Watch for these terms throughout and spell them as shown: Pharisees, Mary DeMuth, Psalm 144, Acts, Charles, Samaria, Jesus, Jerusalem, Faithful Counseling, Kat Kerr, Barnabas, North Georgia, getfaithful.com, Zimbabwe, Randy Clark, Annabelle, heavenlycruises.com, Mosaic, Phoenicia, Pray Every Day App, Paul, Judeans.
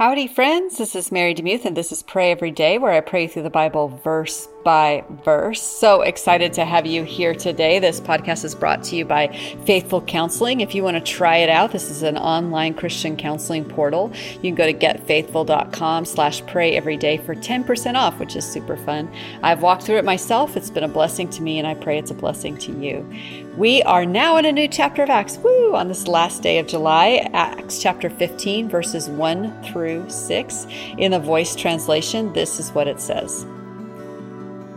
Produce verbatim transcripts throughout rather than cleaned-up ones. Howdy, friends. This is Mary DeMuth, and this is Pray Every Day, where I pray through the Bible verse by verse. So excited to have you here today. This podcast is brought to you by Faithful Counseling. If you want to try it out, this is an online Christian counseling portal. You can go to getfaithful.com slash pray every day for ten percent off, which is super fun. I've walked through it myself. It's been a blessing to me, and I pray it's a blessing to you. We are now in a new chapter of Acts. Woo! On this last day of July, Acts chapter fifteen, verses one through six. In the Voice translation, this is what it says.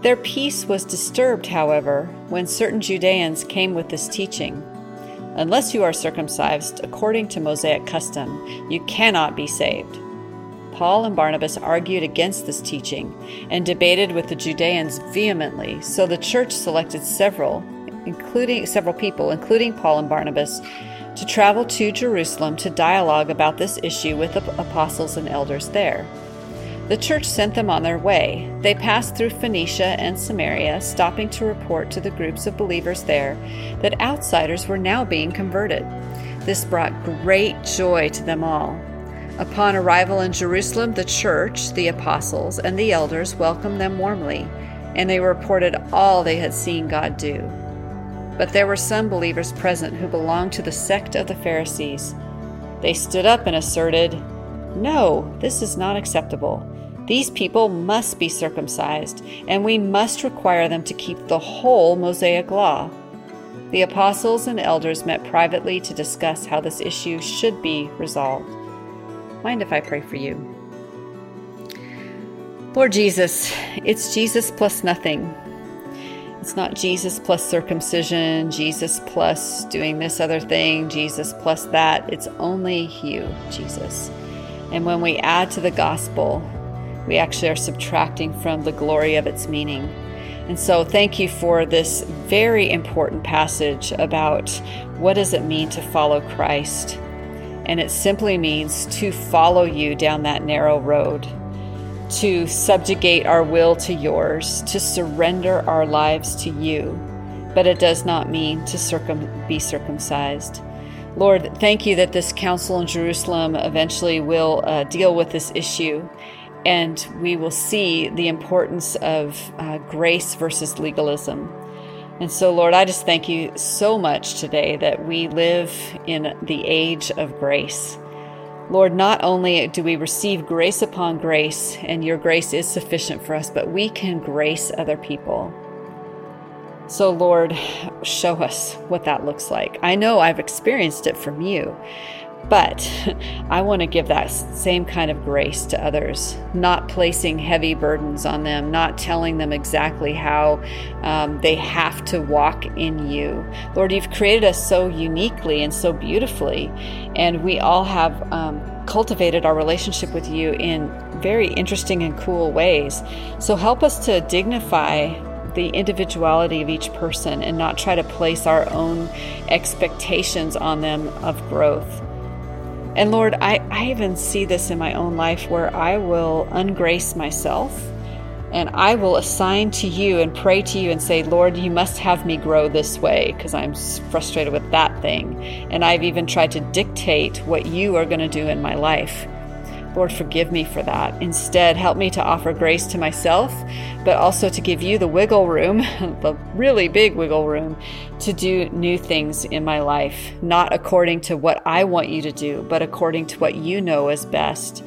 Their peace was disturbed, however, when certain Judeans came with this teaching. Unless you are circumcised according to Mosaic custom, you cannot be saved. Paul and Barnabas argued against this teaching and debated with the Judeans vehemently, so the church selected several, including several people, including Paul and Barnabas, to travel to Jerusalem to dialogue about this issue with the apostles and elders there. The church sent them on their way. They passed through Phoenicia and Samaria, stopping to report to the groups of believers there that outsiders were now being converted. This brought great joy to them all. Upon arrival in Jerusalem, the church, the apostles, and the elders welcomed them warmly, and they reported all they had seen God do. But there were some believers present who belonged to the sect of the Pharisees. They stood up and asserted, "No, this is not acceptable. These people must be circumcised, and we must require them to keep the whole Mosaic law." The apostles and elders met privately to discuss how this issue should be resolved. Mind if I pray for you? Lord Jesus, it's Jesus plus nothing. It's not Jesus plus circumcision, Jesus plus doing this other thing, Jesus plus that. It's only you, Jesus. And when we add to the gospel, we actually are subtracting from the glory of its meaning. And so thank you for this very important passage about what does it mean to follow Christ. And it simply means to follow you down that narrow road, to subjugate our will to yours, to surrender our lives to you. But it does not mean to circum- be circumcised. Lord, thank you that this council in Jerusalem eventually will uh, deal with this issue, and we will see the importance of uh, grace versus legalism. And so, Lord, I just thank you so much today that we live in the age of grace. Lord, not only do we receive grace upon grace, and your grace is sufficient for us, but we can grace other people. So, Lord, show us what that looks like. I know I've experienced it from you, but I want to give that same kind of grace to others, not placing heavy burdens on them, not telling them exactly how um, they have to walk in you. Lord, you've created us so uniquely and so beautifully, and we all have um, cultivated our relationship with you in very interesting and cool ways. So help us to dignify the individuality of each person and not try to place our own expectations on them of growth. And Lord, I, I even see this in my own life where I will ungrace myself and I will assign to you and pray to you and say, Lord, you must have me grow this way because I'm frustrated with that thing. And I've even tried to dictate what you are going to do in my life. Lord, forgive me for that. Instead, help me to offer grace to myself, but also to give you the wiggle room, the really big wiggle room, to do new things in my life, not according to what I want you to do, but according to what you know is best.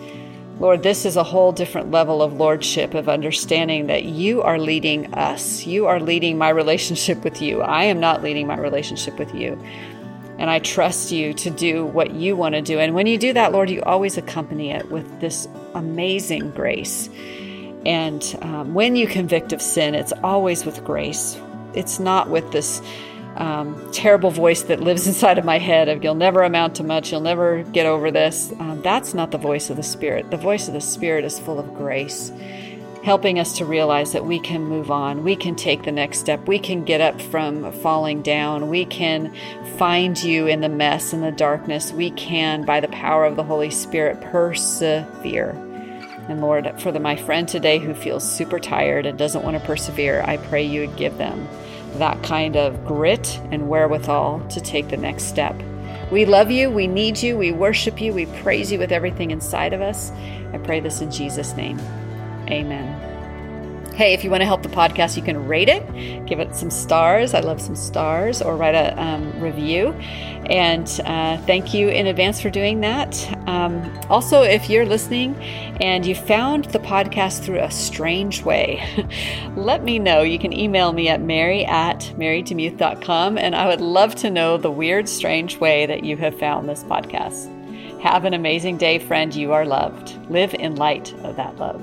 Lord, this is a whole different level of lordship, of understanding that you are leading us. You are leading my relationship with you. I am not leading my relationship with you. And I trust you to do what you want to do. And when you do that, Lord, you always accompany it with this amazing grace. And um, when you convict of sin, it's always with grace. It's not with this um, terrible voice that lives inside of my head of, you'll never amount to much, you'll never get over this. Um, that's not the voice of the Spirit. The voice of the Spirit is full of grace, helping us to realize that we can move on, we can take the next step, we can get up from falling down, we can find you in the mess, in the darkness, we can, by the power of the Holy Spirit, persevere. And Lord, for the, my friend today who feels super tired and doesn't want to persevere, I pray you would give them that kind of grit and wherewithal to take the next step. We love you, we need you, we worship you, we praise you with everything inside of us. I pray this in Jesus' name. Amen. Hey, if you want to help the podcast, you can rate it, give it some stars. I love some stars, or write a um, review. And uh, thank you in advance for doing that. Um, also, if you're listening and you found the podcast through a strange way, let me know. You can email me at mary at mary demuth dot com, and I would love to know the weird, strange way that you have found this podcast. Have an amazing day, friend. You are loved. Live in light of that love.